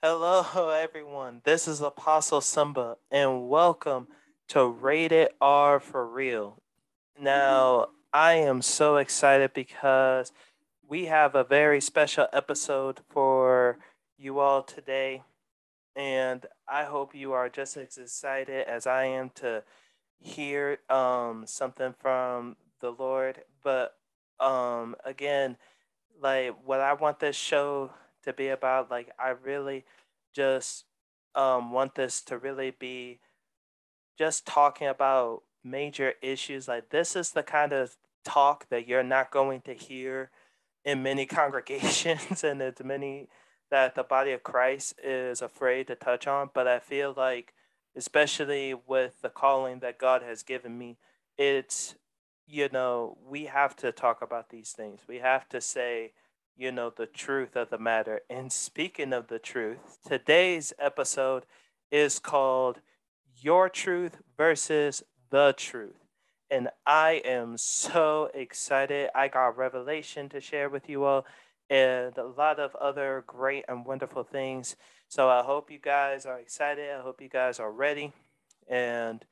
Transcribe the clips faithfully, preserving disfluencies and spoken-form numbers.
Hello, everyone. This is Apostle Samba, and welcome to Rated R for Real. Now, I am so excited because we have a very special episode for you all today, and I hope you are just as excited as I am to hear um, something from the Lord. But um, again, like what I want this show to be about, like I really just um, want this to really be just talking about major issues. Like this is the kind of talk that you're not going to hear in many congregations and it's many that the body of Christ is afraid to touch on. But I feel like, especially with the calling that God has given me, it's, you know, we have to talk about these things. We have to say, you know, the truth of the matter. And speaking of the truth, today's episode is called Your Truth versus the Truth. And I am so excited. I got revelation to share with you all and a lot of other great and wonderful things. So I hope you guys are excited. I hope you guys are ready. And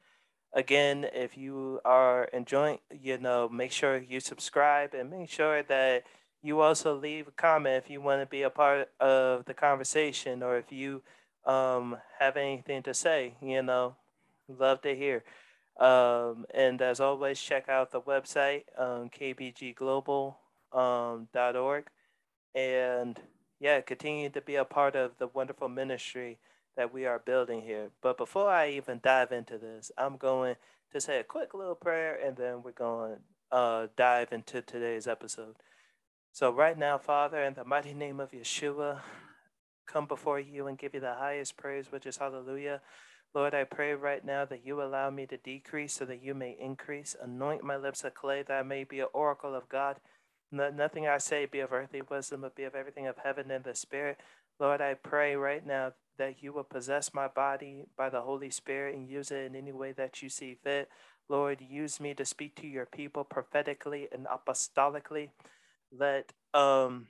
again, if you are enjoying, you know, make sure you subscribe and make sure that you also leave a comment if you want to be a part of the conversation, or if you um, have anything to say, you know, love to hear. Um, and as always, check out the website, um, k b g global dot org. And yeah, continue to be a part of the wonderful ministry that we are building here. But before I even dive into this, I'm going to say a quick little prayer, and then we're going to uh, dive into today's episode. So right now, Father, in the mighty name of Yeshua, come before you and give you the highest praise, which is hallelujah. Lord, I pray right now that you allow me to decrease so that you may increase. Anoint my lips of clay that I may be an oracle of God. Let nothing I say be of earthly wisdom, but be of everything of heaven and the Spirit. Lord, I pray right now that you will possess my body by the Holy Spirit and use it in any way that you see fit. Lord, use me to speak to your people prophetically and apostolically. Let um,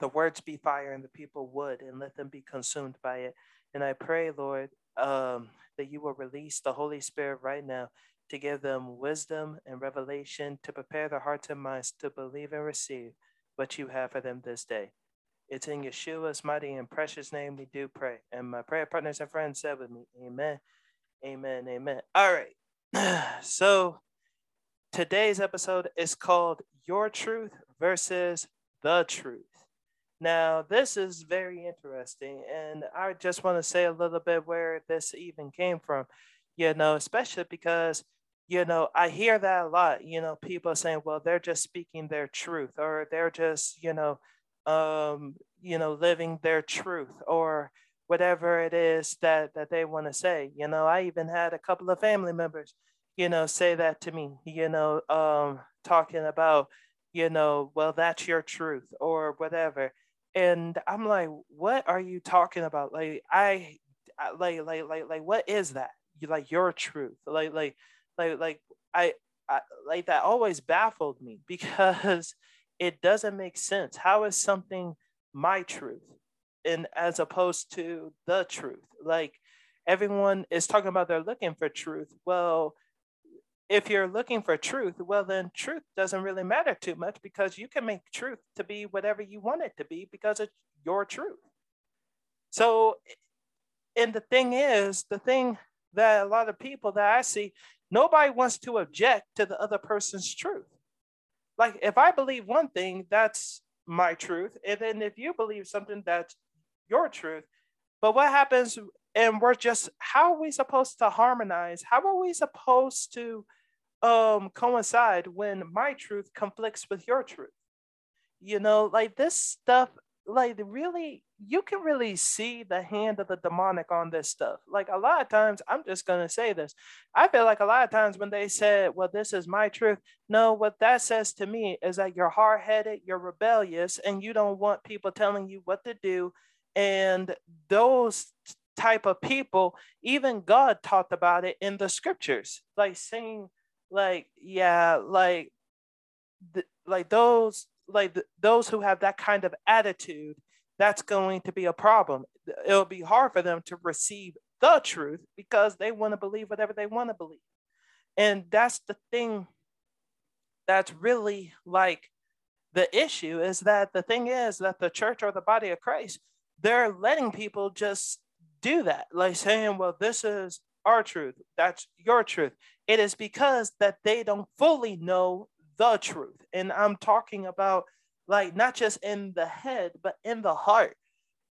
the words be fire and the people wood, and let them be consumed by it. And I pray, Lord, um, that you will release the Holy Spirit right now to give them wisdom and revelation to prepare their hearts and minds to believe and receive what you have for them this day. It's in Yeshua's mighty and precious name we do pray. And my prayer partners and friends said with me, amen, amen, amen. All right. So today's episode is called Your Truth versus the Truth. Now, this is very interesting, and I just want to say a little bit where this even came from, you know, especially because, you know, I hear that a lot, you know, people saying, well, they're just speaking their truth, or they're just, you know, um, you know, living their truth, or whatever it is that, that they want to say. You know, I even had a couple of family members, you know, say that to me, you know, um, talking about, you know, well, that's your truth or whatever. And I'm like, what are you talking about? Like, I, I like, like, like, like, what is that? You like your truth? Like, like, like, like, I, I, like that always baffled me because it doesn't make sense. How is something my truth? And as opposed to the truth, like everyone is talking about, they're looking for truth. Well, if you're looking for truth, well, then truth doesn't really matter too much because you can make truth to be whatever you want it to be because it's your truth. So, and the thing is, the thing that a lot of people that I see, nobody wants to object to the other person's truth. Like if I believe one thing, that's my truth. And then if you believe something, that's your truth. But what happens, and we're just, how are we supposed to harmonize? How are we supposed to um, coincide when my truth conflicts with your truth? You know, like this stuff, like really, you can really see the hand of the demonic on this stuff. Like a lot of times, I'm just going to say this. I feel like a lot of times when they said, well, this is my truth. No, what that says to me is that you're hard-headed, you're rebellious, and you don't want people telling you what to do. And those type of people, even God talked about it in the scriptures, like saying, like, yeah, like, th- like those, like th- those who have that kind of attitude that's going to be a problem. It'll be hard for them to receive the truth because they want to believe whatever they want to believe. And that's the thing that's really like the issue, is that the thing is that the church or the body of Christ, they're letting people just do that, like saying, well, this is our truth, that's your truth. It is because that they don't fully know the truth. And I'm talking about like not just in the head, but in the heart,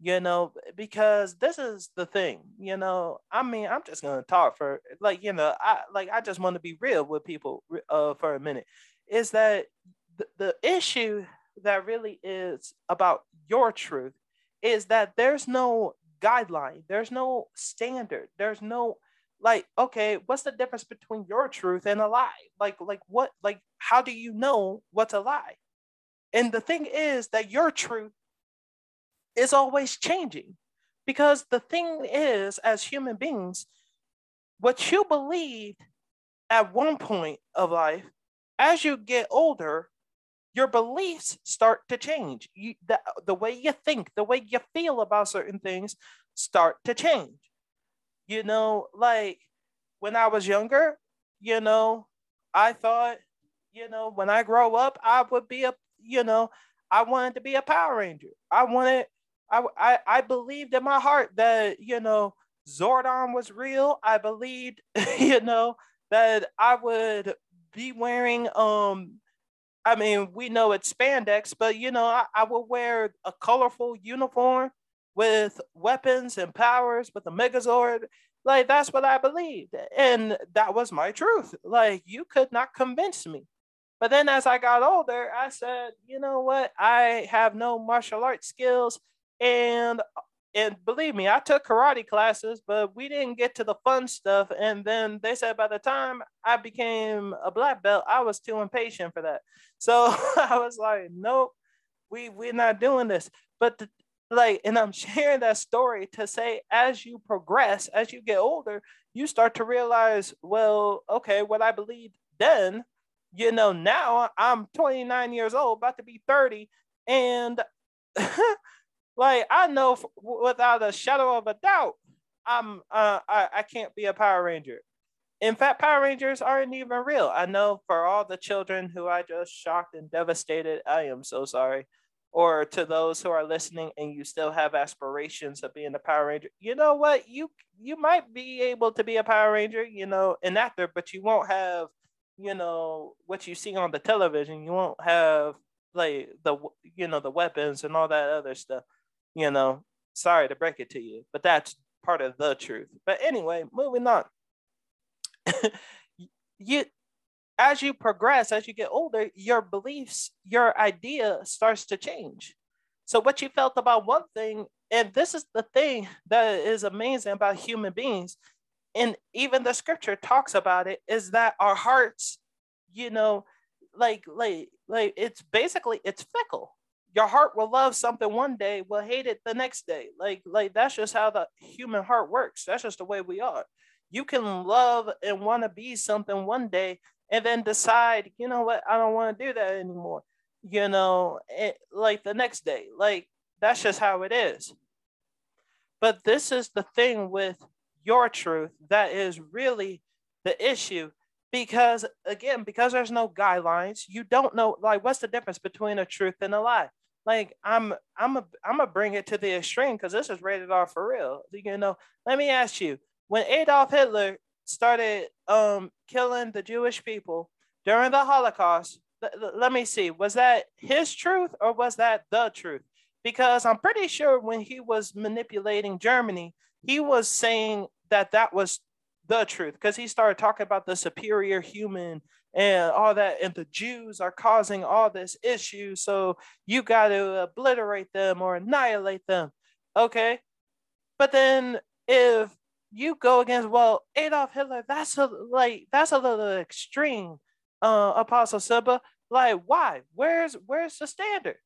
you know, because this is the thing, you know, I mean, I'm just going to talk for like, you know, I like I just want to be real with people uh, for a minute, is that th- the issue that really is about your truth is that there's no guideline. There's no standard. There's no like, okay, what's the difference between your truth and a lie? Like, like what, like, how do you know what's a lie? And the thing is that your truth is always changing, because the thing is, as human beings, what you believed at one point of life, as you get older, your beliefs start to change. You, the, the way you think, the way you feel about certain things start to change. You know, like when I was younger, you know, I thought, you know, when I grow up, I would be a You know, I wanted to be a Power Ranger. I wanted, I, I, I believed in my heart that, you know, Zordon was real. I believed, you know, that I would be wearing, um, I mean, we know it's spandex, but, you know, I, I would wear a colorful uniform with weapons and powers with a Megazord. Like, that's what I believed. And that was my truth. Like, you could not convince me. But then as I got older, I said, you know what? I have no martial arts skills. And and believe me, I took karate classes, but we didn't get to the fun stuff. And then they said by the time I became a black belt, I was too impatient for that. So I was like, nope, we, we're not doing this. But the, like, and I'm sharing that story to say, as you progress, as you get older, you start to realize, well, okay, what I believed then, you know, now I'm twenty-nine years old, about to be thirty. And like, I know f- without a shadow of a doubt, I'm, uh, I, I can't be a Power Ranger. In fact, Power Rangers aren't even real. I know for all the children who I just shocked and devastated, I am so sorry. Or to those who are listening and you still have aspirations of being a Power Ranger, you know what? You, you might be able to be a Power Ranger, you know, and after, but you won't have, you know, what you see on the television. You won't have like the, you know, the weapons and all that other stuff, you know, sorry to break it to you, but that's part of the truth. But anyway, moving on, you, as you progress, as you get older, your beliefs, your idea starts to change. So what you felt about one thing, and this is the thing that is amazing about human beings, and even the scripture talks about it, is that our hearts, you know, like, like, like it's basically, it's fickle. Your heart will love something one day, will hate it the next day. Like, like that's just how the human heart works. That's just the way we are. You can love and want to be something one day and then decide, you know what, I don't want to do that anymore. You know, it, like the next day, like that's just how it is. But this is the thing with your truth that is really the issue, because again, because there's no guidelines, you don't know like what's the difference between a truth and a lie. Like I'm I'm a, I'm gonna bring it to the extreme, because this is Rated R for Real. You know, let me ask you, when Adolf Hitler started um killing the Jewish people during the Holocaust, l- let me see, was that his truth or was that the truth? Because I'm pretty sure when he was manipulating Germany, he was saying that that was the truth, because he started talking about the superior human and all that, and the Jews are causing all this issue, so you got to obliterate them or annihilate them. Okay, but then if you go against, well, Adolf Hitler, that's a like that's a little extreme, uh, Apostle Samba. Like, why? Where's where's the standard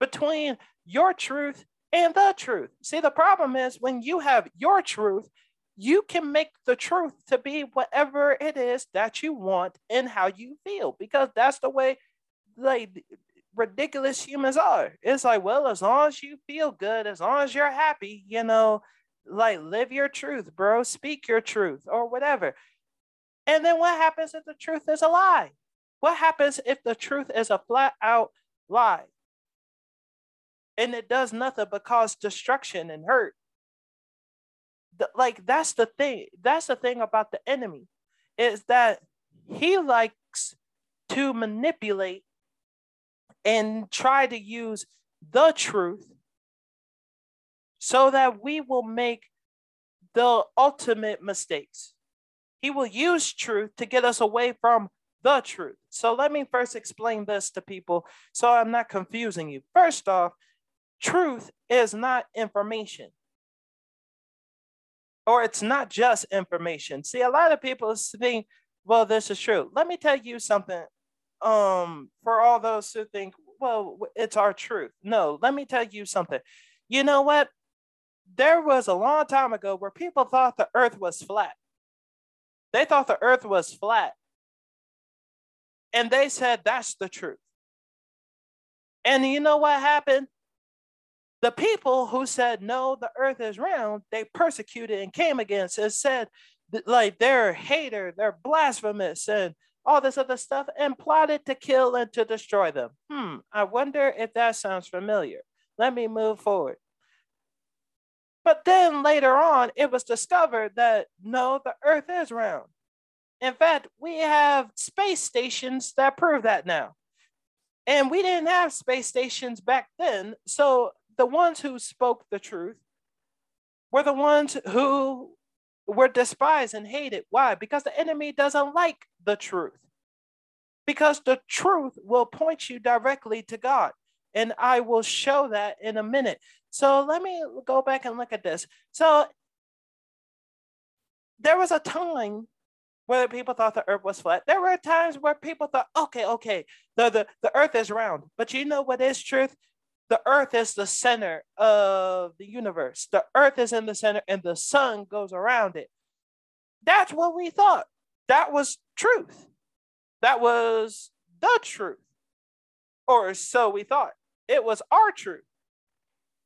between your truth and the truth? See, the problem is when you have your truth, you can make the truth to be whatever it is that you want and how you feel, because that's the way, like, ridiculous humans are. It's like, well, as long as you feel good, as long as you're happy, you know, like live your truth, bro, speak your truth or whatever. And then what happens if the truth is a lie? What happens if the truth is a flat out lie? And it does nothing but cause destruction and hurt. Like, that's the thing. That's the thing about the enemy, is that he likes to manipulate and try to use the truth so that we will make the ultimate mistakes. He will use truth to get us away from the truth. So let me first explain this to people so I'm not confusing you. First off, truth is not information. Or it's not just information. See, a lot of people think, well, this is true. Let me tell you something. Um, for all those who think, well, it's our truth. No, let me tell you something. You know what? There was a long time ago where people thought the earth was flat. They thought the earth was flat. And they said, that's the truth. And you know what happened? The people who said, no, the earth is round, they persecuted and came against and said, like, they're a hater, they're blasphemous, and all this other stuff, and plotted to kill and to destroy them. Hmm, I wonder if that sounds familiar. Let me move forward. But then later on, it was discovered that, no, the earth is round. In fact, we have space stations that prove that now. And we didn't have space stations back then. So the ones who spoke the truth were the ones who were despised and hated. Why? Because the enemy doesn't like the truth. Because the truth will point you directly to God. And I will show that in a minute. So let me go back and look at this. So there was a time where people thought the earth was flat. There were times where people thought, okay, okay, the, the, the earth is round. But you know what is truth? The earth is the center of the universe. The earth is in the center and the sun goes around it. That's what we thought. That was truth. That was the truth. Or so we thought. It was our truth.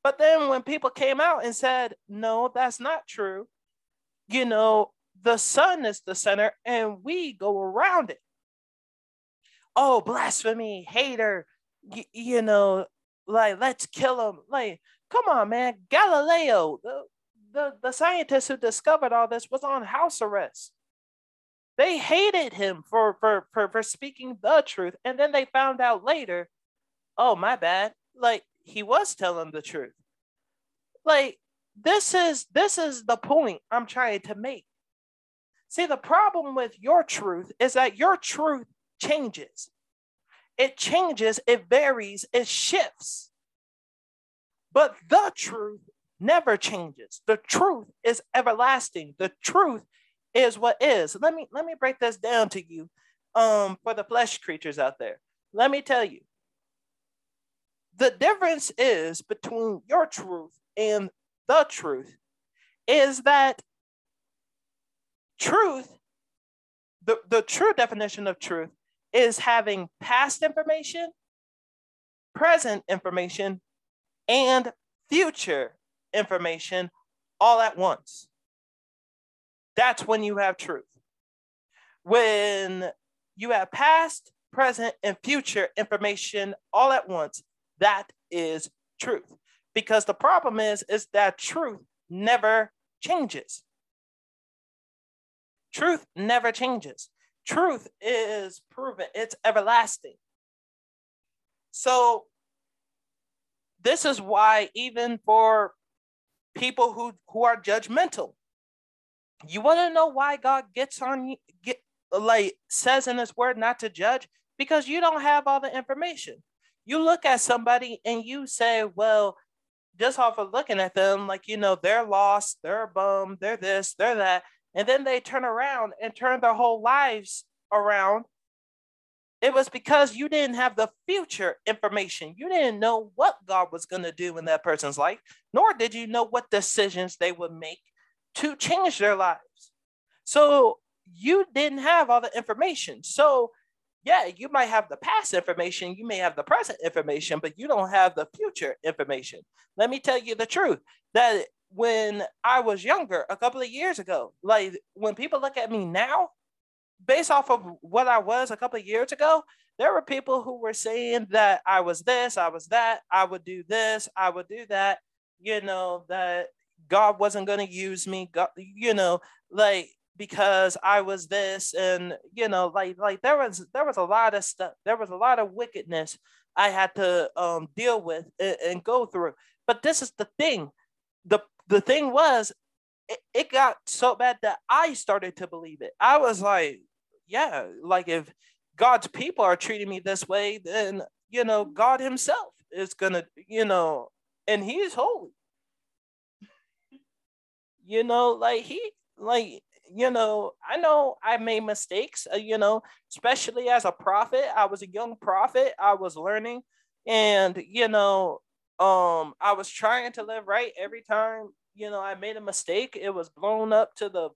But then when people came out and said, no, that's not true, you know, the sun is the center and we go around it. Oh, blasphemy, hater, y- you know, like, let's kill him. Like, come on, man. Galileo, the, the, the scientist who discovered all this, was on house arrest. They hated him for, for, for, for speaking the truth. And then they found out later, oh, my bad. Like, he was telling the truth. Like, this is, this is the point I'm trying to make. See, the problem with your truth is that your truth changes. It changes, it varies, it shifts. But the truth never changes. The truth is everlasting. The truth is what is. Let me, let me break this down to you um, for the flesh creatures out there. Let me tell you. The difference is between your truth and the truth is that truth, the, the true definition of truth is having past information, present information, and future information all at once. That's when you have truth. When you have past, present, and future information all at once, that is truth. Because the problem is, is that truth never changes. Truth never changes. Truth is proven. It's everlasting. So this is why even for people who, who are judgmental, you want to know why God gets on you, get, like says in his word not to judge? Because you don't have all the information. You look at somebody and you say, well, just off of looking at them, like, you know, they're lost, they're a bum, they're this, they're that. And then they turn around and turn their whole lives around. It was because you didn't have the future information. You didn't know what God was going to do in that person's life, nor did you know what decisions they would make to change their lives. So you didn't have all the information. So yeah, you might have the past information, you may have the present information, but you don't have the future information. Let me tell you the truth, that when I was younger, a couple of years ago, like when people look at me now, based off of what I was a couple of years ago, there were people who were saying that I was this, I was that, I would do this, I would do that, you know, that God wasn't going to use me, God, you know, like, because I was this, and, you know, like, like there was, there was a lot of stuff. There was a lot of wickedness I had to um, deal with and, and go through. But this is the thing. The, the thing was, it, it got so bad that I started to believe it. I was like, yeah, like if God's people are treating me this way, then, you know, God himself is going to, you know, and he's holy. You know, like he, like, you know, I know I made mistakes, you know, especially as a prophet. I was a young prophet. I was learning, and, you know, um, I was trying to live right every time, you know, I made a mistake. It was blown up to the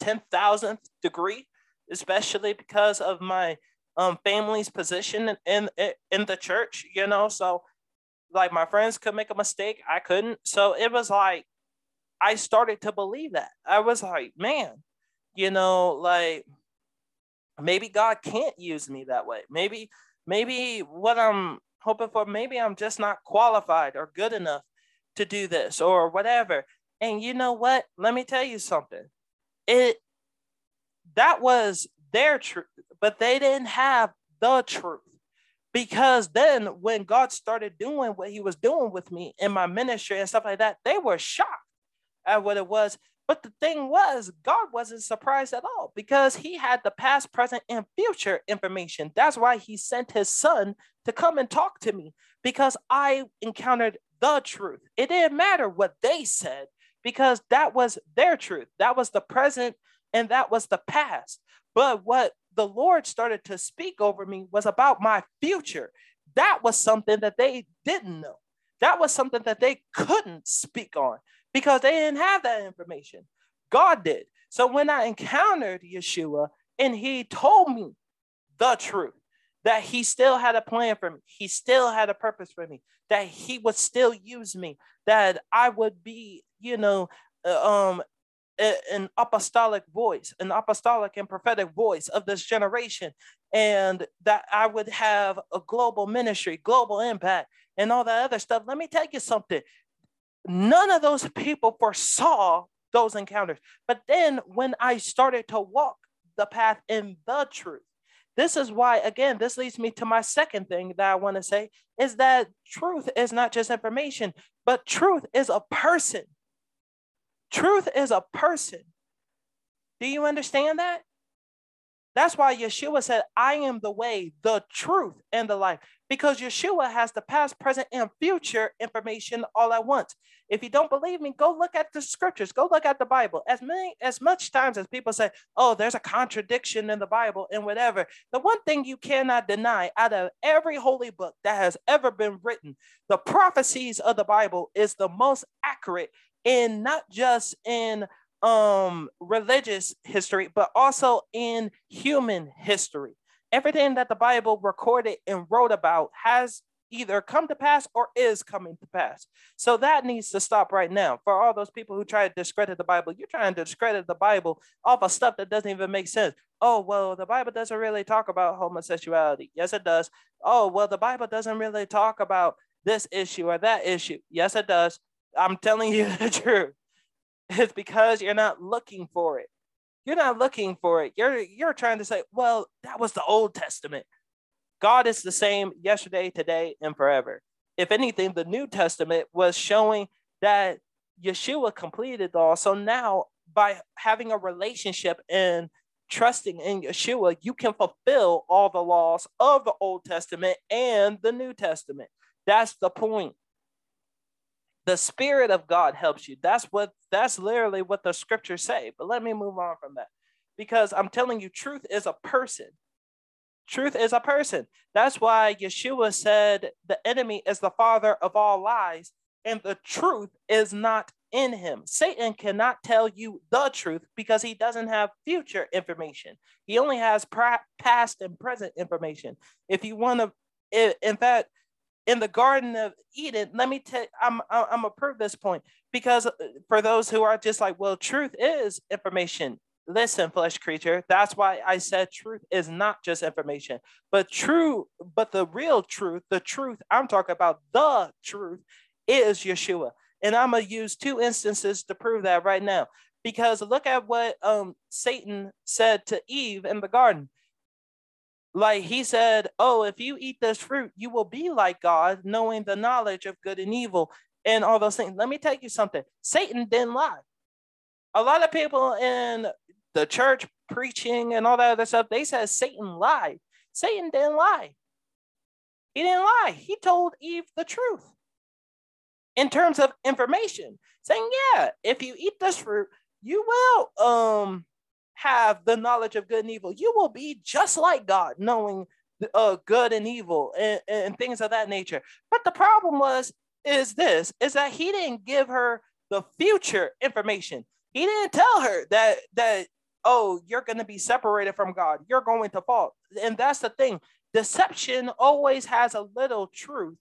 ten thousandth degree, especially because of my um, family's position in, in, in the church, you know, so like my friends could make a mistake. I couldn't. So it was like, I started to believe that. I was like, man, you know, like maybe God can't use me that way. Maybe, maybe what I'm hoping for, maybe I'm just not qualified or good enough to do this or whatever. And you know what? Let me tell you something. It, that was their truth, but they didn't have the truth. Because then when God started doing what he was doing with me in my ministry and stuff like that, they were shocked at what it was. But the thing was, God wasn't surprised at all, because he had the past, present, and future information. That's why he sent his son to come and talk to me, because I encountered the truth. It didn't matter what they said, because that was their truth. That was the present and that was the past. But what the Lord started to speak over me was about my future. That was something that they didn't know. That was something that they couldn't speak on, because they didn't have that information. God did. So when I encountered Yeshua and he told me the truth, that he still had a plan for me, he still had a purpose for me, that he would still use me, that I would be, you know, um, an apostolic voice, an apostolic and prophetic voice of this generation, and that I would have a global ministry, global impact, and all that other stuff. Let me tell you something. None of those people foresaw those encounters. But then when I started to walk the path in the truth, this is why, again, this leads me to my second thing that I want to say, is that truth is not just information, but truth is a person. Truth is a person. Do you understand that? That's why Yeshua said, I am the way, the truth, and the life. Because Yeshua has the past, present, and future information all at once. If you don't believe me, go look at the scriptures. Go look at the Bible. As many, as much times as people say, oh, there's a contradiction in the Bible and whatever, the one thing you cannot deny out of every holy book that has ever been written, the prophecies of the Bible is the most accurate, in not just in um, religious history, but also in human history. Everything that the Bible recorded and wrote about has either come to pass or is coming to pass. So that needs to stop right now. For all those people who try to discredit the Bible, you're trying to discredit the Bible off of stuff that doesn't even make sense. Oh, well, the Bible doesn't really talk about homosexuality. Yes, it does. Oh, well, the Bible doesn't really talk about this issue or that issue. Yes, it does. I'm telling you the truth. It's because you're not looking for it. You're not looking for it. You're, you're trying to say, well, that was the Old Testament. God is the same yesterday, today, and forever. If anything, the New Testament was showing that Yeshua completed all. So now by having a relationship and trusting in Yeshua, you can fulfill all the laws of the Old Testament and the New Testament. That's the point. The Spirit of God helps you. That's what, that's literally what the scriptures say. But let me move on from that, because I'm telling you, truth is a person. Truth is a person. That's why Yeshua said the enemy is the father of all lies, and the truth is not in him. Satan cannot tell you the truth because he doesn't have future information. He only has past and present information. If you want to, in fact, in the Garden of Eden, let me tell you, I'm, I'm going to prove this point, because for those who are just like, well, truth is information. Listen, flesh creature, that's why I said truth is not just information, but true, but the real truth, the truth, I'm talking about the truth, is Yeshua. And I'm going to use two instances to prove that right now, because look at what um, Satan said to Eve in the garden. Like, he said, oh, if you eat this fruit, you will be like God, knowing the knowledge of good and evil and all those things. Let me tell you something. Satan didn't lie. A lot of people in the church preaching and all that other stuff, they said Satan lied. Satan didn't lie. He didn't lie. He told Eve the truth. In terms of information, saying, yeah, if you eat this fruit, you will um, have the knowledge of good and evil. You will be just like God, knowing uh, good and evil and, and things of that nature. But the problem was, is this, is that he didn't give her the future information. He didn't tell her that, that oh, you're going to be separated from God. You're going to fall. And that's the thing. Deception always has a little truth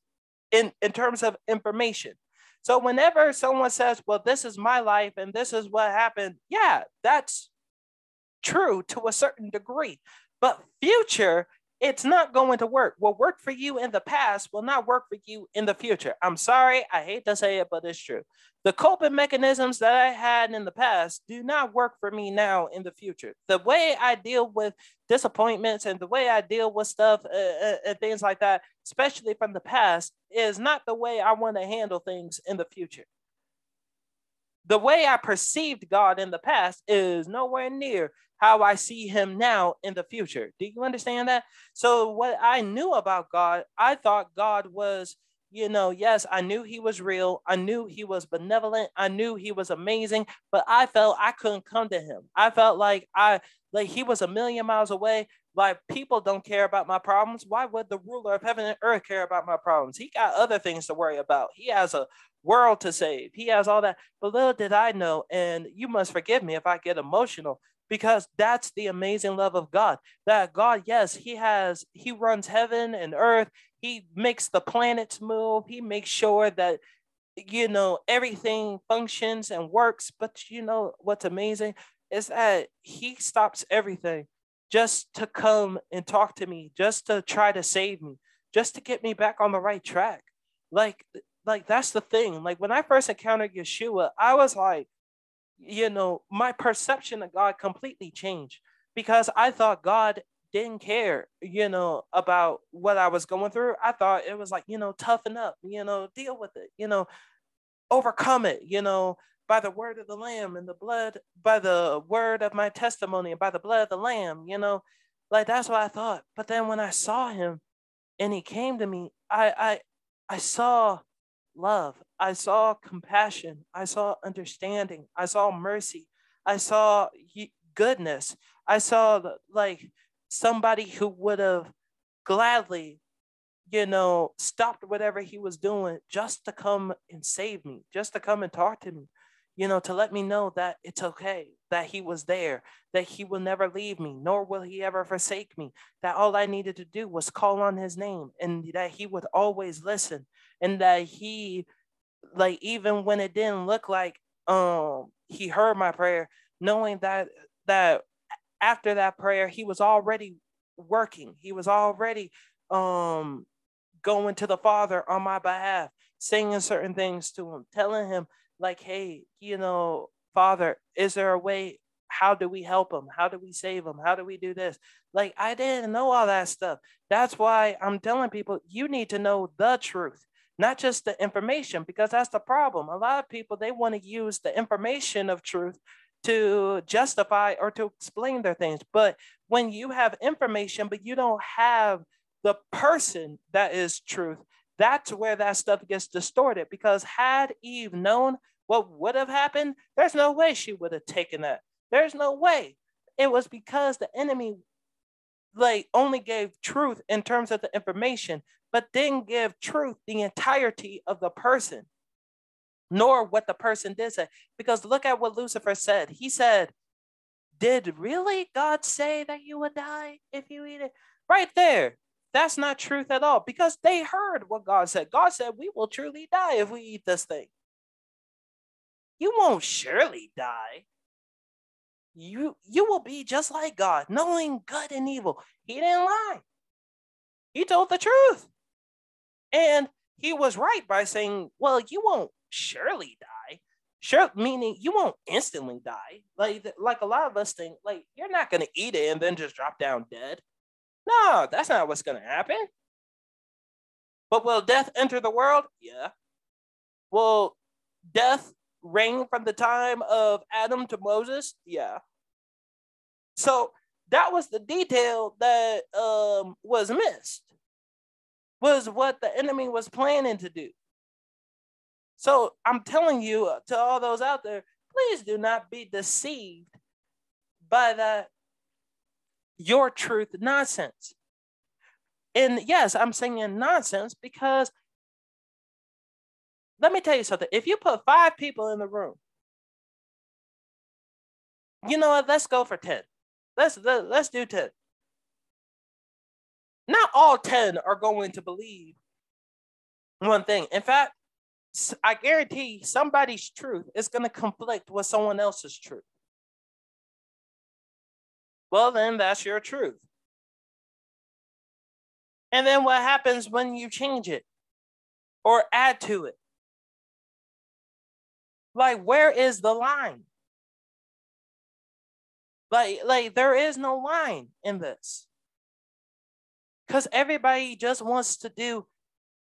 in, in terms of information. So whenever someone says, well, this is my life and this is what happened, yeah, that's true to a certain degree. But future, it's not going to work. What worked for you in the past will not work for you in the future. I'm sorry, I hate to say it, but it's true. The coping mechanisms that I had in the past do not work for me now in the future. The way I deal with disappointments and the way I deal with stuff uh, and things like that, especially from the past, is not the way I want to handle things in the future. The way I perceived God in the past is nowhere near how I see him now in the future. Do you understand that? So what I knew about God, I thought God was, you know, yes, I knew he was real. I knew he was benevolent. I knew he was amazing, but I felt I couldn't come to him. I felt like I, like he was a million miles away. Like, people don't care about my problems. Why would the ruler of heaven and earth care about my problems? He got other things to worry about. He has a world to save. He has all that. But little did I know, and you must forgive me if I get emotional, because that's the amazing love of God. That God, yes, he has, he runs heaven and earth. He makes the planets move. He makes sure that, you know, everything functions and works. But you know what's amazing is that he stops everything just to come and talk to me, just to try to save me, just to get me back on the right track. Like, like that's the thing. Like, when I first encountered Yeshua, I was like, you know, my perception of God completely changed, because I thought God didn't care, you know, about what I was going through. I thought it was like, you know, toughen up, you know, deal with it, you know, overcome it, you know, by the word of the Lamb and the blood, by the word of my testimony and by the blood of the Lamb, you know, like, that's what I thought. But then when I saw him and he came to me, I, I, I saw love. I saw compassion. I saw understanding. I saw mercy. I saw goodness. I saw like somebody who would have gladly, you know, stopped whatever he was doing just to come and save me, just to come and talk to me, you know, to let me know that it's okay, that he was there, that he will never leave me, nor will he ever forsake me, that all I needed to do was call on his name, and that he would always listen, and that he, like, even when it didn't look like um he heard my prayer, knowing that that after that prayer he was already working, he was already um going to the Father on my behalf, saying certain things to him, telling him like, hey, you know, Father, is there a way? How do we help him? How do we save him? How do we do this? Like, I didn't know all that stuff. That's why I'm telling people, you need to know the truth, not just the information, because that's the problem. A lot of people, they want to use the information of truth to justify or to explain their things. But when you have information, but you don't have the person that is truth, that's where that stuff gets distorted. Because had Eve known what would have happened, there's no way she would have taken that. There's no way. It was because the enemy, like, only gave truth in terms of the information, but didn't give truth the entirety of the person. nor what the person did say. Because look at what Lucifer said. He said, did really God say that you would die if you eat it? Right there. That's not truth at all, because they heard what God said. God said, we will truly die if we eat this thing. You won't surely die. You, you will be just like God, knowing good and evil. He didn't lie. He told the truth. And he was right by saying, well, you won't surely die. Sure, meaning you won't instantly die. Like, like a lot of us think, like, you're not going to eat it and then just drop down dead. No, that's not what's going to happen. But will death enter the world? Yeah. Will death reign from the time of Adam to Moses? Yeah. So that was the detail that um, was missed, was what the enemy was planning to do. So I'm telling you, to all those out there, please do not be deceived by that your truth nonsense. And yes, I'm saying nonsense because let me tell you something. If you put five people in the room, you know what? Let's go for ten. Let's let, let's do ten. Not all ten are going to believe one thing. In fact, I guarantee somebody's truth is going to conflict with someone else's truth. Well, then that's your truth. And then what happens when you change it or add to it? Like, where is the line? Like, like there is no line in this. Because everybody just wants to do,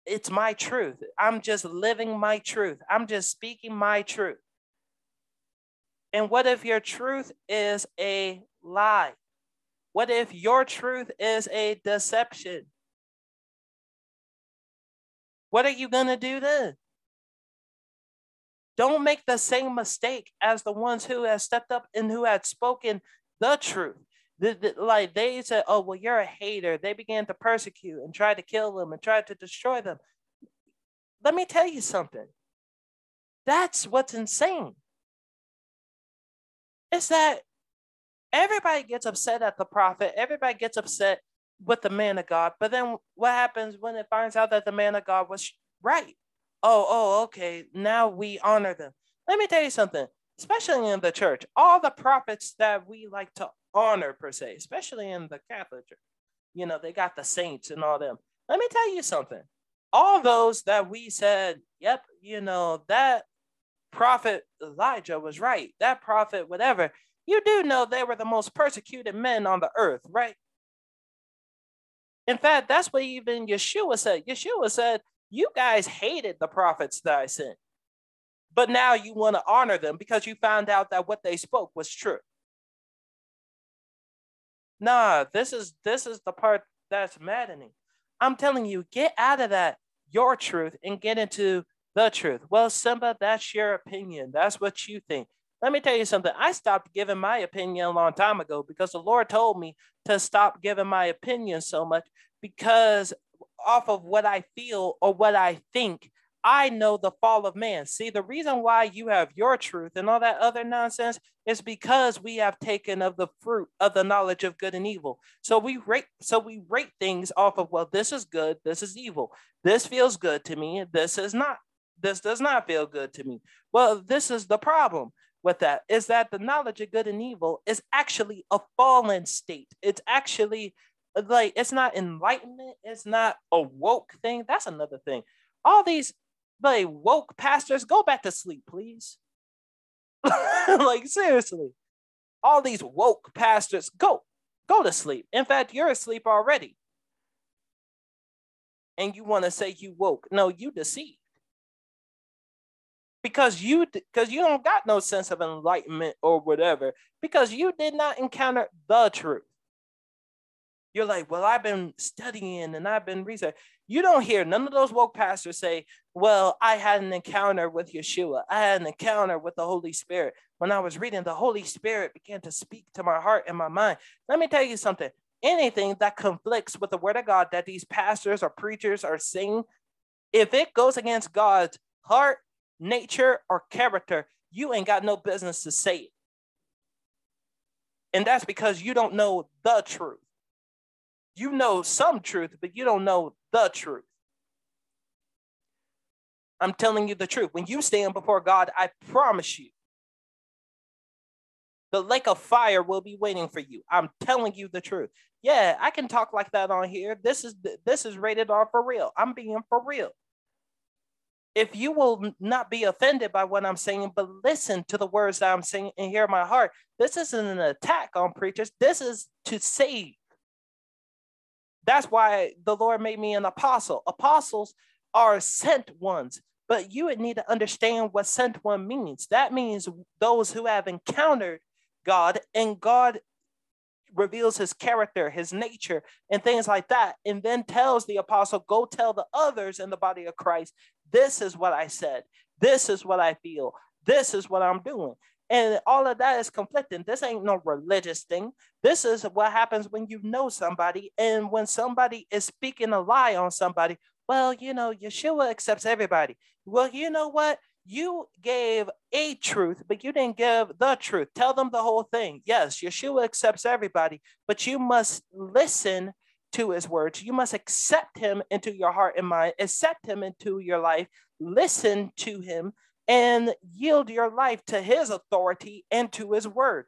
it's my truth. I'm just living my truth. I'm just speaking my truth. And what if your truth is a lie? What if your truth is a deception? What are you going to do then? Don't make the same mistake as the ones who have stepped up and who had spoken the truth. The, the, like they said, oh, well, you're a hater. They began to persecute and try to kill them and try to destroy them. Let me tell you something. That's what's insane. It's that everybody gets upset at the prophet. Everybody gets upset with the man of God. But then what happens when it finds out that the man of God was right? Oh, oh, okay. Now we honor them. Let me tell you something, especially in the church, all the prophets that we like to honor per se, especially in the Catholic church, you know, they got the saints and all them. Let me tell you something. All those that we said, yep, you know, that prophet Elijah was right. That prophet, whatever. You do know they were the most persecuted men on the earth, right? In fact, that's what even Yeshua said. Yeshua said, you guys hated the prophets that I sent, but now you want to honor them because you found out that what they spoke was true. Nah, this is, this is the part that's maddening. I'm telling you, get out of that, your truth, and get into the truth. Well, Simba, that's your opinion. That's what you think. Let me tell you something. I stopped giving my opinion a long time ago because the Lord told me to stop giving my opinion so much, because off of what I feel or what I think, I know the fall of man. See, the reason why you have your truth and all that other nonsense is because we have taken of the fruit of the knowledge of good and evil. So we rate, so we rate things off of, well, this is good, this is evil. This feels good to me, this is not. This does not feel good to me. Well, this is the problem with that, is that the knowledge of good and evil is actually a fallen state. It's actually like, it's not enlightenment. It's not a woke thing. That's another thing. All these like woke pastors, go back to sleep, please. Like, seriously, all these woke pastors, go, go to sleep. In fact, you're asleep already. And you want to say you woke. No, you deceived. Because you, because you don't got no sense of enlightenment or whatever, because you did not encounter the truth. You're like, well, I've been studying and I've been researching. You don't hear none of those woke pastors say, well, I had an encounter with Yeshua. I had an encounter with the Holy Spirit. When I was reading, the Holy Spirit began to speak to my heart and my mind. Let me tell you something. Anything that conflicts with the word of God that these pastors or preachers are saying, if it goes against God's heart, nature, or character, you ain't got no business to say it. And that's because you don't know the truth. You know some truth, but you don't know the truth. I'm telling you the truth. When you stand before God, I promise you, the lake of fire will be waiting for you. I'm telling you the truth. Yeah, I can talk like that on here. This is this is Rated R for Real. I'm being for real. If you will not be offended by what I'm saying, but listen to the words that I'm saying and hear my heart. This isn't an attack on preachers. This is to save. That's why the Lord made me an apostle. Apostles are sent ones, but you would need to understand what sent one means. That means those who have encountered God, and God reveals his character, his nature, and things like that, and then tells the apostle, go tell the others in the body of Christ, this is what I said, this is what I feel, this is what I'm doing. And all of that is conflicting. This ain't no religious thing. This is what happens when you know somebody, and when somebody is speaking a lie on somebody, well, you know, Yeshua accepts everybody. Well, you know what? You gave a truth, but you didn't give the truth. Tell them the whole thing. Yes, Yeshua accepts everybody, but you must listen to his words. You must accept him into your heart and mind, accept him into your life, listen to him, and yield your life to his authority and to his word.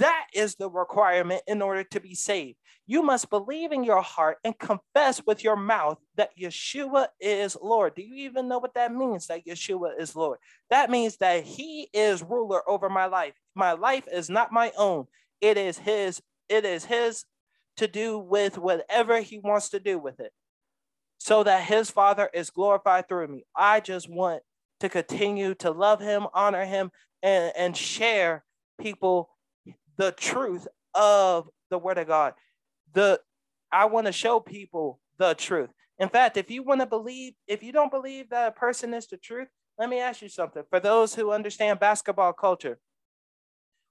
That is the requirement in order to be saved. You must believe in your heart and confess with your mouth that Yeshua is Lord. Do you even know what that means, that Yeshua is Lord? That means that he is ruler over my life. My life is not my own. It is his. It is his to do with whatever he wants to do with it, so that his Father is glorified through me. I just want to continue to love him, honor him, and, and share people the truth of the word of God. The I want to show people the truth. In fact, if you want to believe, if you don't believe that a person is the truth, let me ask you something. For those who understand basketball culture,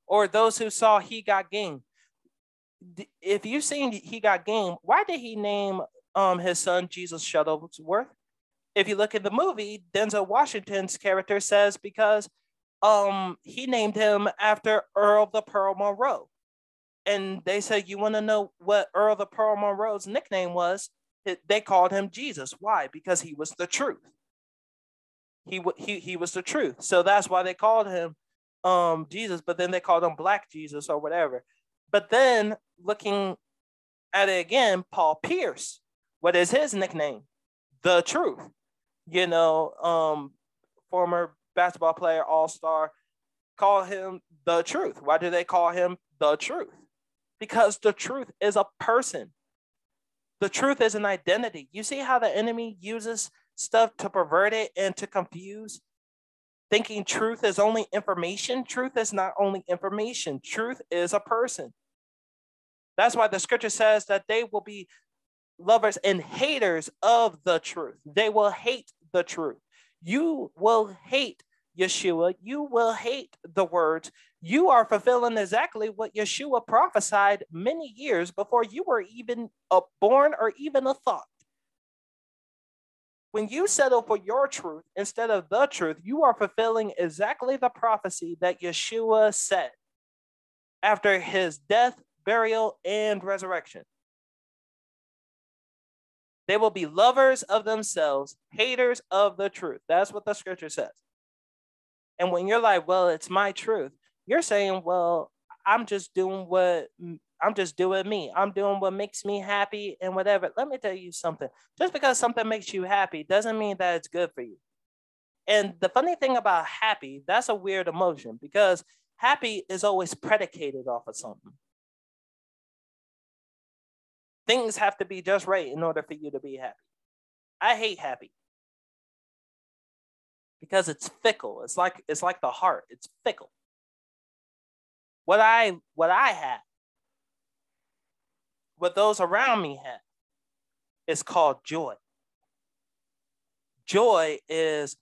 or those who saw He Got Game, if you've seen He Got Game, why did he name um, his son Jesus Shuttlesworth? If you look at the movie, Denzel Washington's character says because Um, he named him after Earl the Pearl Monroe. And they said, you want to know what Earl the Pearl Monroe's nickname was? It, they called him Jesus. Why? Because he was the truth. He, he, he was the truth. So that's why they called him um, Jesus, but then they called him Black Jesus or whatever. But then looking at it again, Paul Pierce, what is his nickname? The Truth. You know, um, former basketball player, all-star, call him the Truth. Why do they call him the Truth? Because the truth is a person. The truth is an identity. You see how the enemy uses stuff to pervert it and to confuse, thinking truth is only information. Truth is not only information. Truth is a person. That's why the scripture says that they will be lovers and haters of the truth. They will hate the truth. You will hate Yeshua. You will hate the words. You are fulfilling exactly what Yeshua prophesied many years before you were even a born or even a thought. When you settle for your truth instead of the truth, you are fulfilling exactly the prophecy that Yeshua said after his death, burial, and resurrection. They will be lovers of themselves, haters of the truth. That's what the scripture says. And when you're like, well, it's my truth, you're saying, well, I'm just doing what I'm just doing me. I'm doing what makes me happy and whatever. Let me tell you something. Just because something makes you happy doesn't mean that it's good for you. And the funny thing about happy, that's a weird emotion, because happy is always predicated off of something. Things have to be just right in order for you to be happy. I hate happy because it's fickle. It's like it's like the heart. It's fickle. What I what I have, what those around me have, is called joy. Joy is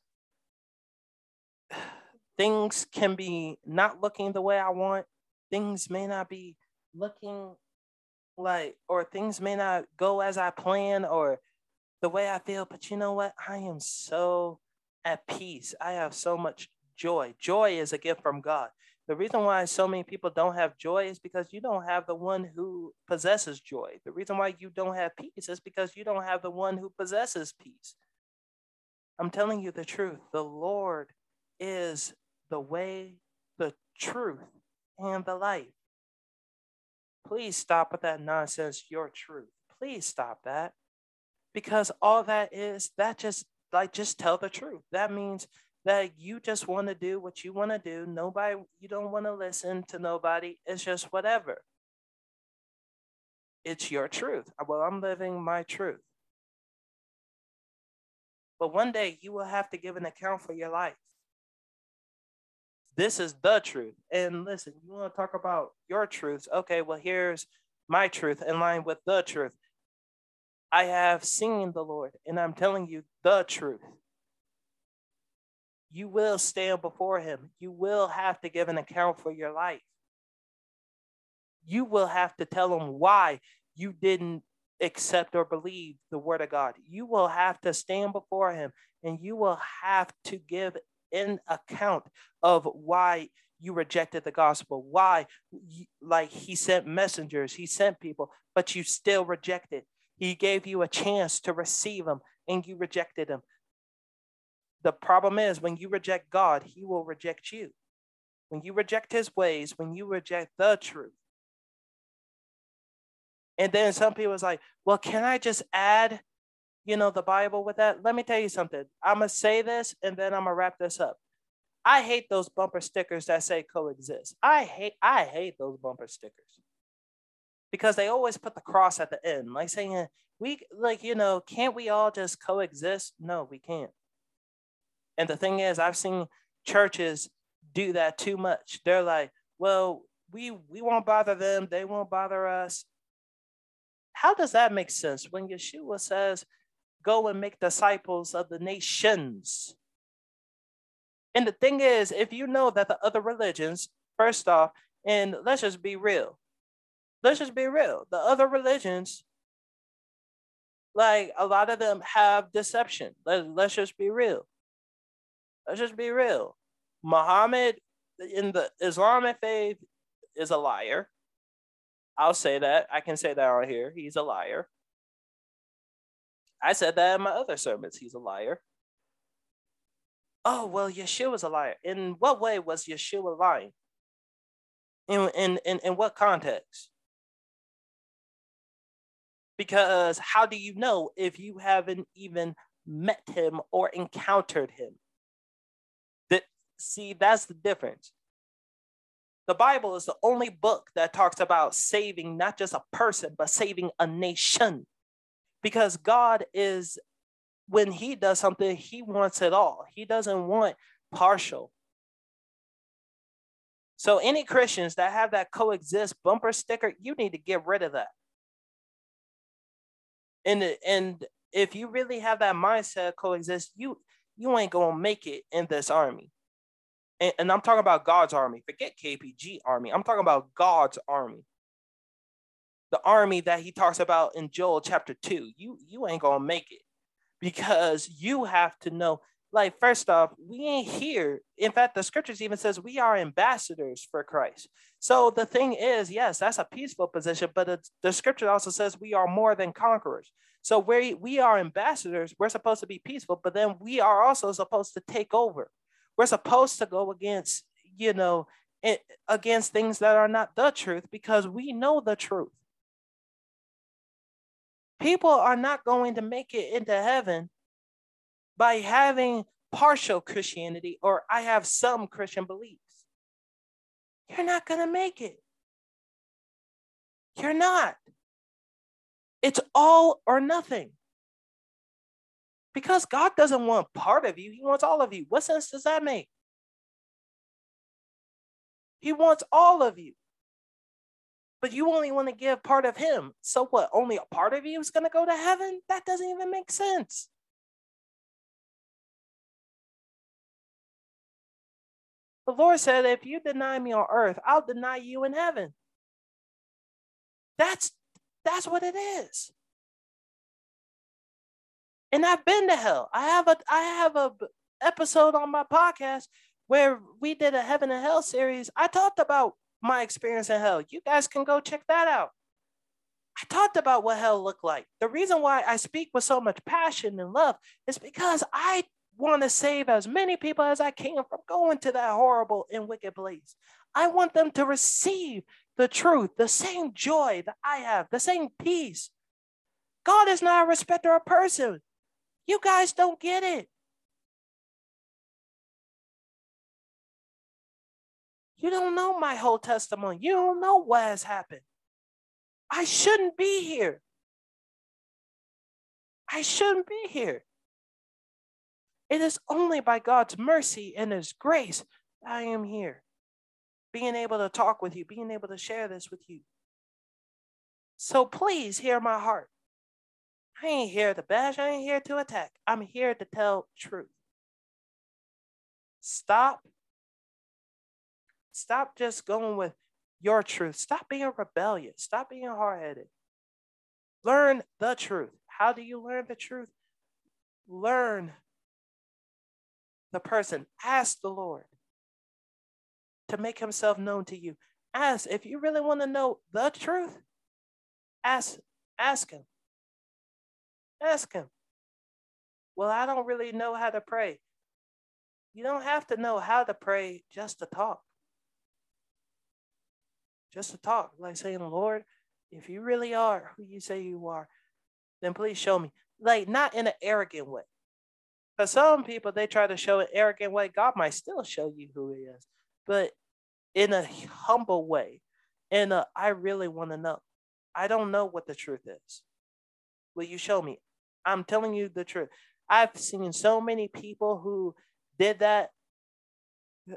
things can be not looking the way I want. Things may not be looking like, or things may not go as I plan or the way I feel, but you know what? I am so at peace. I have so much joy. Joy is a gift from God. The reason why so many people don't have joy is because you don't have the one who possesses joy. The reason why you don't have peace is because you don't have the one who possesses peace. I'm telling you the truth. The Lord is the way, the truth, and the life. Please stop with that nonsense, your truth. Please stop that. Because all that is, that just, like, just tell the truth. That means that you just want to do what you want to do. Nobody, you don't want to listen to nobody. It's just whatever. It's your truth. Well, I'm living my truth. But one day you will have to give an account for your life. This is the truth. And listen, you want to talk about your truths. Okay, well, here's my truth in line with the truth. I have seen the Lord, and I'm telling you the truth. You will stand before him. You will have to give an account for your life. You will have to tell him why you didn't accept or believe the word of God. You will have to stand before him, and you will have to give an account of why you rejected the gospel, why, like, he sent messengers, he sent people, but you still rejected. He gave you a chance to receive him, and you rejected him. The problem is, when you reject God, he will reject you. When you reject his ways, when you reject the truth. And then some people is like, well, can I just add, you know, the Bible with that? Let me tell you something. I'm going to say this, and then I'm going to wrap this up. I hate those bumper stickers that say coexist. I hate, I hate those bumper stickers. Because they always put the cross at the end. Like saying, we, like, you know, can't we all just coexist? No, we can't. And the thing is, I've seen churches do that too much. They're like, well, we, we won't bother them. They won't bother us. How does that make sense when Yeshua says, go and make disciples of the nations? And the thing is, if you know that the other religions, first off, and let's just be real. Let's just be real. The other religions, like, a lot of them have deception. Let, let's just be real. Let's just be real. Muhammad in the Islamic faith is a liar. I'll say that. I can say that right here. He's a liar. I said that in my other sermons. He's a liar. Oh, well, Yeshua's a liar. In what way was Yeshua lying? In, in, in, in what context? Because how do you know if you haven't even met him or encountered him? That, see, that's the difference. The Bible is the only book that talks about saving not just a person, but saving a nation. Because God is, when he does something, he wants it all. He doesn't want partial. So any Christians that have that coexist bumper sticker, you need to get rid of that. And, and if you really have that mindset, coexist, you, you ain't going to make it in this army. And, and I'm talking about God's army. Forget K P G army. I'm talking about God's army. The army that he talks about in Joel chapter two. You, you ain't going to make it because you have to know, like, first off, we ain't here. In fact, the scriptures even says we are ambassadors for Christ. So the thing is, yes, that's a peaceful position, but it, the scripture also says we are more than conquerors. So we, we are ambassadors. We're supposed to be peaceful, but then we are also supposed to take over. We're supposed to go against, you know, it, against things that are not the truth because we know the truth. People are not going to make it into heaven by having partial Christianity or I have some Christian beliefs. You're not going to make it. You're not. It's all or nothing. Because God doesn't want part of you. He wants all of you. What sense does that make? He wants all of you. But you only want to give part of him. So what? Only a part of you is going to go to heaven? That doesn't even make sense. The Lord said, if you deny me on earth, I'll deny you in heaven. That's, that's what it is. And I've been to hell. I have a, I have a, episode on my podcast where we did a heaven and hell series. I talked about my experience in hell. You guys can go check that out. I talked about what hell looked like. The reason why I speak with so much passion and love is because I want to save as many people as I can from going to that horrible and wicked place. I want them to receive the truth, the same joy that I have, the same peace. God is not a respecter of persons. You guys don't get it. You don't know my whole testimony. You don't know what has happened. I shouldn't be here. I shouldn't be here. It is only by God's mercy and His grace that I am here, being able to talk with you, being able to share this with you. So please hear my heart. I ain't here to bash. I ain't here to attack. I'm here to tell truth. Stop. Stop just going with your truth. Stop being rebellious. Stop being hard-headed. Learn the truth. How do you learn the truth? Learn the person. Ask the Lord to make Himself known to you. Ask, if you really want to know the truth, ask, ask Him. Ask Him. Well, I don't really know how to pray. You don't have to know how to pray just to talk. Just to talk, like saying, Lord, if you really are who you say you are, then please show me. Like, not in an arrogant way. For some people, they try to show an arrogant way. God might still show you who He is, but in a humble way, in a, I really want to know. I don't know what the truth is. Will you show me? I'm telling you the truth. I've seen so many people who did that,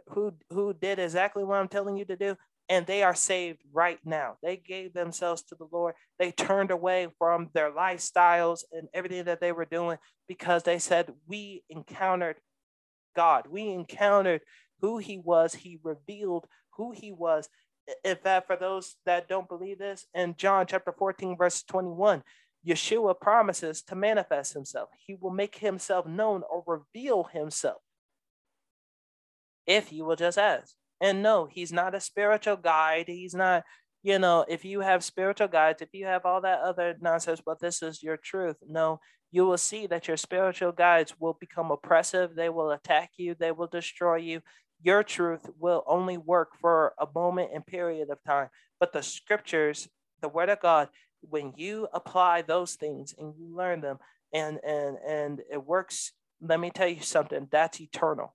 who, who did exactly what I'm telling you to do, and they are saved right now. They gave themselves to the Lord. They turned away from their lifestyles and everything that they were doing because they said, we encountered God. We encountered who He was. He revealed who He was. In fact, for those that don't believe this, in John chapter fourteen, verse twenty-one, Yeshua promises to manifest Himself. He will make Himself known or reveal Himself if you will just ask. And no, He's not a spiritual guide. He's not, you know, if you have spiritual guides, if you have all that other nonsense, but this is your truth. No, you will see that your spiritual guides will become oppressive. They will attack you. They will destroy you. Your truth will only work for a moment and period of time. But the scriptures, the word of God, when you apply those things and you learn them and, and, and it works, let me tell you something, that's eternal.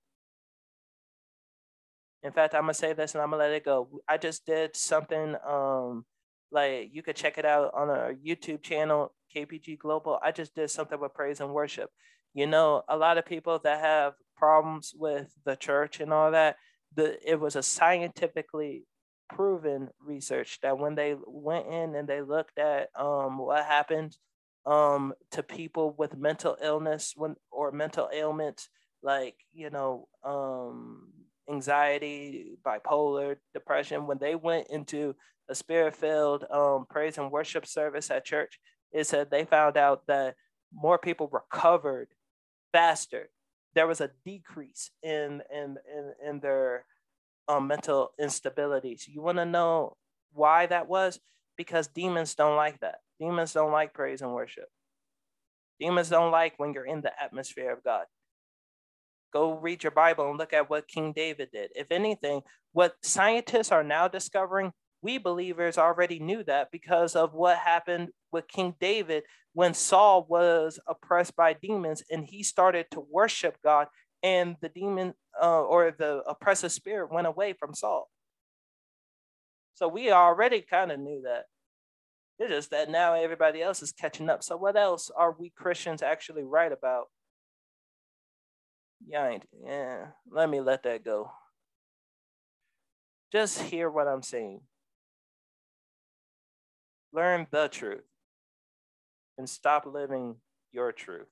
In fact, I'm going to say this and I'm going to let it go. I just did something um, like you could check it out on our YouTube channel, K P G Global. I just did something with praise and worship. You know, a lot of people that have problems with the church and all that, the, it was a scientifically proven research that when they went in and they looked at um, what happened um, to people with mental illness when, or mental ailments, like, you know, um, anxiety, bipolar, depression, when they went into a spirit-filled um, praise and worship service at church, it said they found out that more people recovered faster. There was a decrease in in in, in their um, mental instabilities. You want to know why that was? Because demons don't like that. Demons don't like praise and worship. Demons don't like when you're in the atmosphere of God. Go read your Bible and look at what King David did. If anything, what scientists are now discovering, we believers already knew that because of what happened with King David when Saul was oppressed by demons and he started to worship God and the demon uh, or the oppressive spirit went away from Saul. So we already kind of knew that. It's just that now everybody else is catching up. So what else are we Christians actually right about? Yeah, yeah, let me let that go. Just hear what I'm saying. Learn the truth and stop living your truth.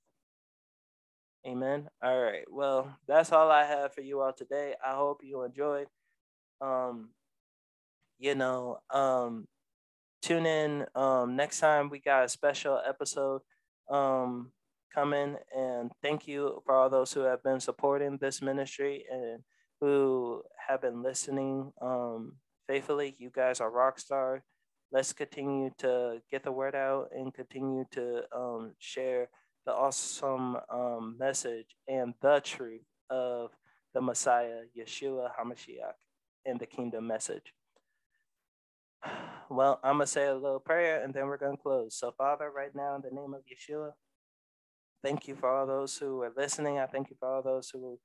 Amen. All right. Well, that's all I have for you all today. I hope you enjoyed. Um, you know, um, tune in um, next time. We got a special episode. Um, coming, and thank you for all those who have been supporting this ministry and who have been listening um, faithfully. You guys are rock stars. Let's continue to get the word out and continue to um, share the awesome um, message and the truth of the Messiah, Yeshua Hamashiach, and the kingdom message. Well, I'm going to say a little prayer and then we're going to close. So, Father, right now, in the name of Yeshua, thank you for all those who are listening. I thank you for all those who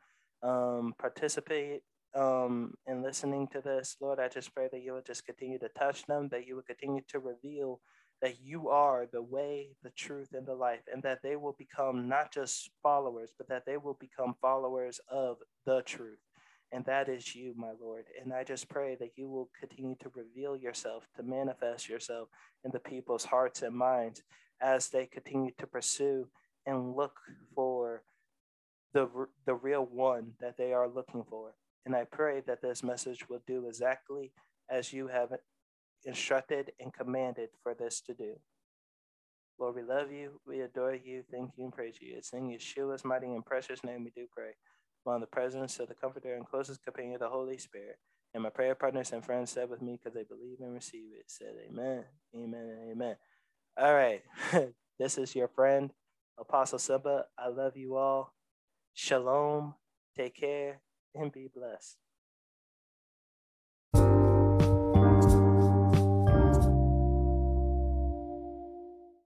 um, participate um, in listening to this. Lord, I just pray that you would just continue to touch them, that you would continue to reveal that you are the way, the truth, and the life, and that they will become not just followers, but that they will become followers of the truth. And that is you, my Lord. And I just pray that you will continue to reveal yourself, to manifest yourself in the people's hearts and minds as they continue to pursue and look for the, the real one that they are looking for. And I pray that this message will do exactly as you have instructed and commanded for this to do. Lord, we love you. We adore you. Thank you and praise you. It's in Yeshua's mighty and precious name we do pray. While in the presence of the Comforter and closest companion of the Holy Spirit, and my prayer partners and friends said with me, because they believe and receive it, said amen, amen, amen. All right, this is your friend, Apostle Samba. I love you all. Shalom, take care, and be blessed.